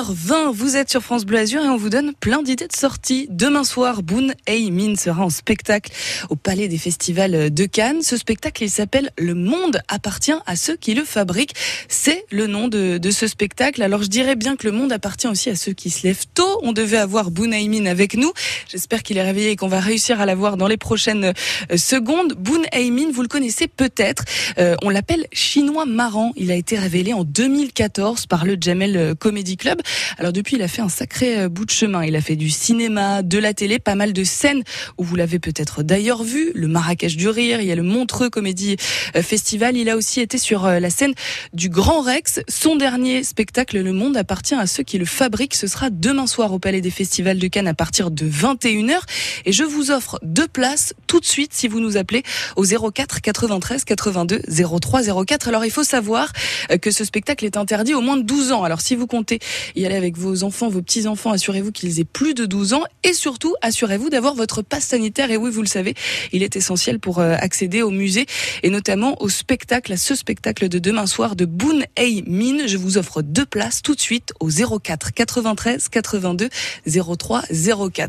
8h20, vous êtes sur France Bleu Azur et on vous donne plein d'idées de sorties. Demain soir, Bun Hay Mean sera en spectacle au Palais des festivals de Cannes. Ce spectacle, il s'appelle « Le monde appartient à ceux qui le fabriquent ». C'est le nom de ce spectacle. Alors je dirais bien que le monde appartient aussi à ceux qui se lèvent tôt. On devait avoir Bun Hay Mean avec nous. J'espère qu'il est réveillé et qu'on va réussir à l'avoir dans les prochaines secondes. Bun Hay Mean, vous le connaissez peut-être. On l'appelle Chinois marrant. Il a été révélé en 2014 par le Jamel Comedy Club. Alors depuis, il a fait un sacré bout de chemin. Il a fait du cinéma, de la télé, pas mal de scènes où vous l'avez peut-être d'ailleurs vu. Le Marrakech du Rire, il y a le Montreux Comédie Festival. Il a aussi été sur la scène du Grand Rex. Son dernier spectacle, Le Monde appartient à ceux qui le fabriquent. Ce sera demain soir au Palais des festivals de Cannes à partir de 21h. Et je vous offre 2 places tout de suite si vous nous appelez au 04 93 82 03 04. Alors il faut savoir que ce spectacle est interdit aux moins de 12 ans. Alors si vous comptez y aller avec vos enfants, vos petits-enfants, assurez-vous qu'ils aient plus de 12 ans et surtout assurez-vous d'avoir votre passe sanitaire. Et oui, vous le savez, il est essentiel pour accéder au musée et notamment au spectacle, à ce spectacle de demain soir de Bun Hay Mean. Je vous offre 2 places tout de suite au 04 93 82 03 04.